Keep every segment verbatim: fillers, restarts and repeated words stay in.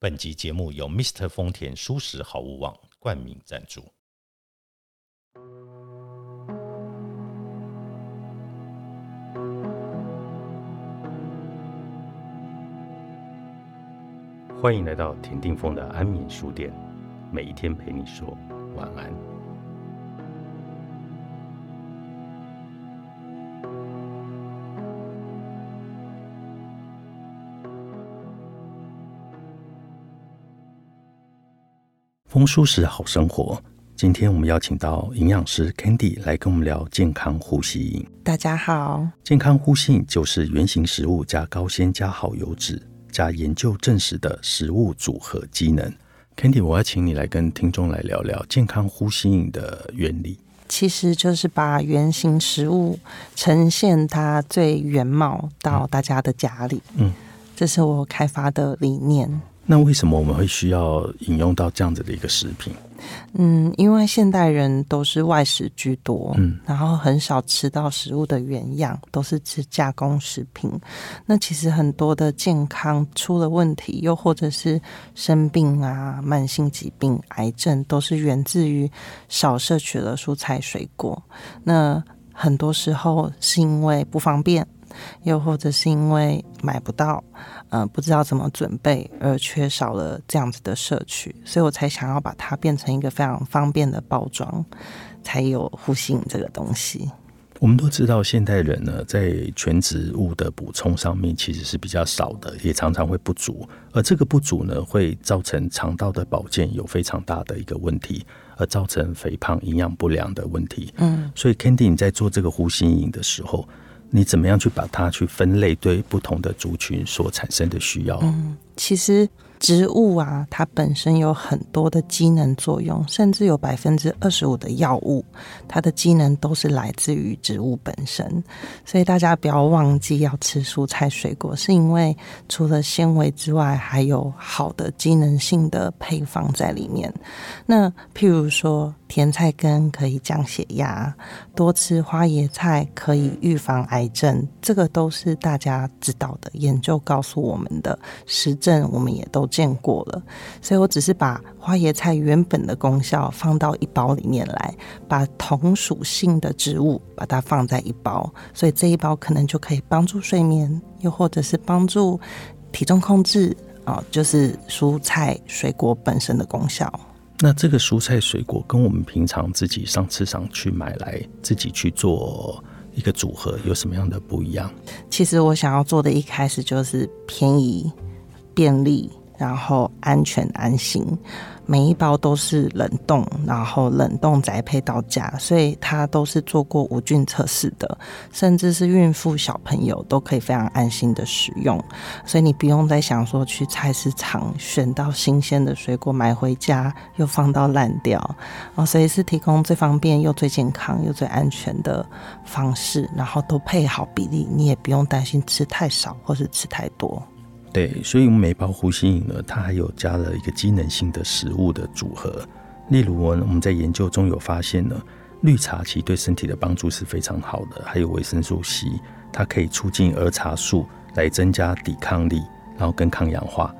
本集节目由 Mister 丰田蔬食好物网冠名赞助。欢迎来到田定峰的安眠书店，每一天陪你说晚安。丰蔬食好生活，今天我们邀请到营养师 Candy 来跟我们聊健康呼吸饮。大家好，健康呼吸饮就是原型食物加高纤加好油脂加研究证实的食物组合机能。 Candy， 我要请你来跟听众来聊聊健康呼吸饮的原理。其实就是把原型食物呈现它最原貌到大家的家里，嗯，这是我开发的理念。那为什么我们会需要引用到这样子的一个食品？嗯，因为现代人都是外食居多，嗯，然后很少吃到食物的原样，都是吃加工食品。那其实很多的健康出了问题，又或者是生病啊、慢性疾病、癌症，都是源自于少摄取了蔬菜水果。那很多时候是因为不方便，又或者是因为买不到，呃，不知道怎么准备，而缺少了这样子的摄取，所以我才想要把它变成一个非常方便的包装，才有呼吸饮这个东西。我们都知道现代人呢，在全植物的补充上面其实是比较少的，也常常会不足，而这个不足呢，会造成肠道的保健有非常大的一个问题，而造成肥胖、营养不良的问题。嗯，所以 Candy 你在做这个呼吸饮的时候，你怎么样去把它去分类，对不同的族群所产生的需要？嗯，其实植物啊，它本身有很多的机能作用，甚至有 百分之二十五 的药物，它的机能都是来自于植物本身。所以大家不要忘记要吃蔬菜水果，是因为除了纤维之外，还有好的机能性的配方在里面。那譬如说甜菜根可以降血压，多吃花椰菜可以预防癌症，这个都是大家知道的，研究告诉我们的，实证我们也都见过了。所以我只是把花椰菜原本的功效放到一包里面来，把同属性的植物把它放在一包，所以这一包可能就可以帮助睡眠，又或者是帮助体重控制，哦，就是蔬菜水果本身的功效。那这个蔬菜水果跟我们平常自己上市场去买来自己去做一个组合有什么样的不一样？其实我想要做的一开始就是便宜、便利，然后安全安心，每一包都是冷冻，然后冷冻宅配到家，所以它都是做过无菌测试的，甚至是孕妇小朋友都可以非常安心的使用。所以你不用再想说去菜市场选到新鲜的水果买回家又放到烂掉，哦，所以是提供最方便又最健康又最安全的方式，然后都配好比例，你也不用担心吃太少或是吃太多。对，所以我们每包呼吸饮呢，它还有加了一个机能性的食物的组合。例如我们在研究中有发现呢，绿茶其实对身体的帮助是非常好的，还有维生素 C， 它可以促进儿茶素来增加抵抗力，然后跟抗氧化。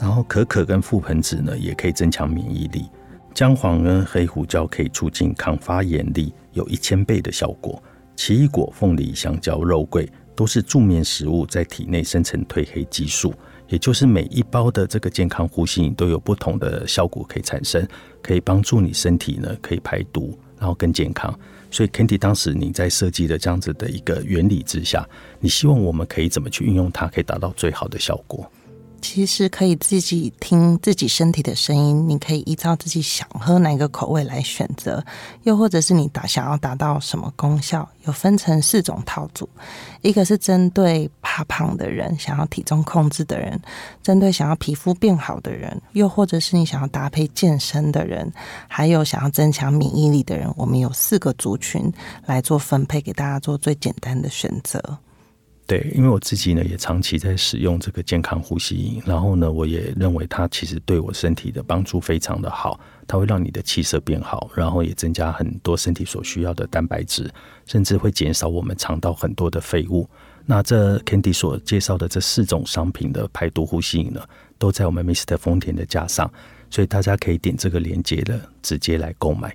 然后可可跟覆盆子呢，也可以增强免疫力。姜黄跟黑胡椒可以促进抗发炎力，有一千倍的效果。奇异果、凤梨、香蕉、肉桂都是助眠食物在体内生成褪黑激素，也就是每一包的这个健康呼吸饮都有不同的效果可以产生，可以帮助你身体呢可以排毒，然后更健康。所以 Candy 当时你在设计的这样子的一个原理之下，你希望我们可以怎么去运用它，可以达到最好的效果？其实可以自己听自己身体的声音，你可以依照自己想喝哪个口味来选择，又或者是你打想要达到什么功效，有分成四种套组。一个是针对怕胖的人，想要体重控制的人，针对想要皮肤变好的人，又或者是你想要搭配健身的人，还有想要增强免疫力的人，我们有四个族群来做分配，给大家做最简单的选择。对，因为我自己呢也长期在使用这个健康呼吸饮，然后呢我也认为它其实对我身体的帮助非常的好，它会让你的气色变好，然后也增加很多身体所需要的蛋白质，甚至会减少我们肠道很多的废物。那这 Candy 所介绍的这四种商品的排毒呼吸饮呢，都在我们 mister 丰田的架上，所以大家可以点这个连结的直接来购买。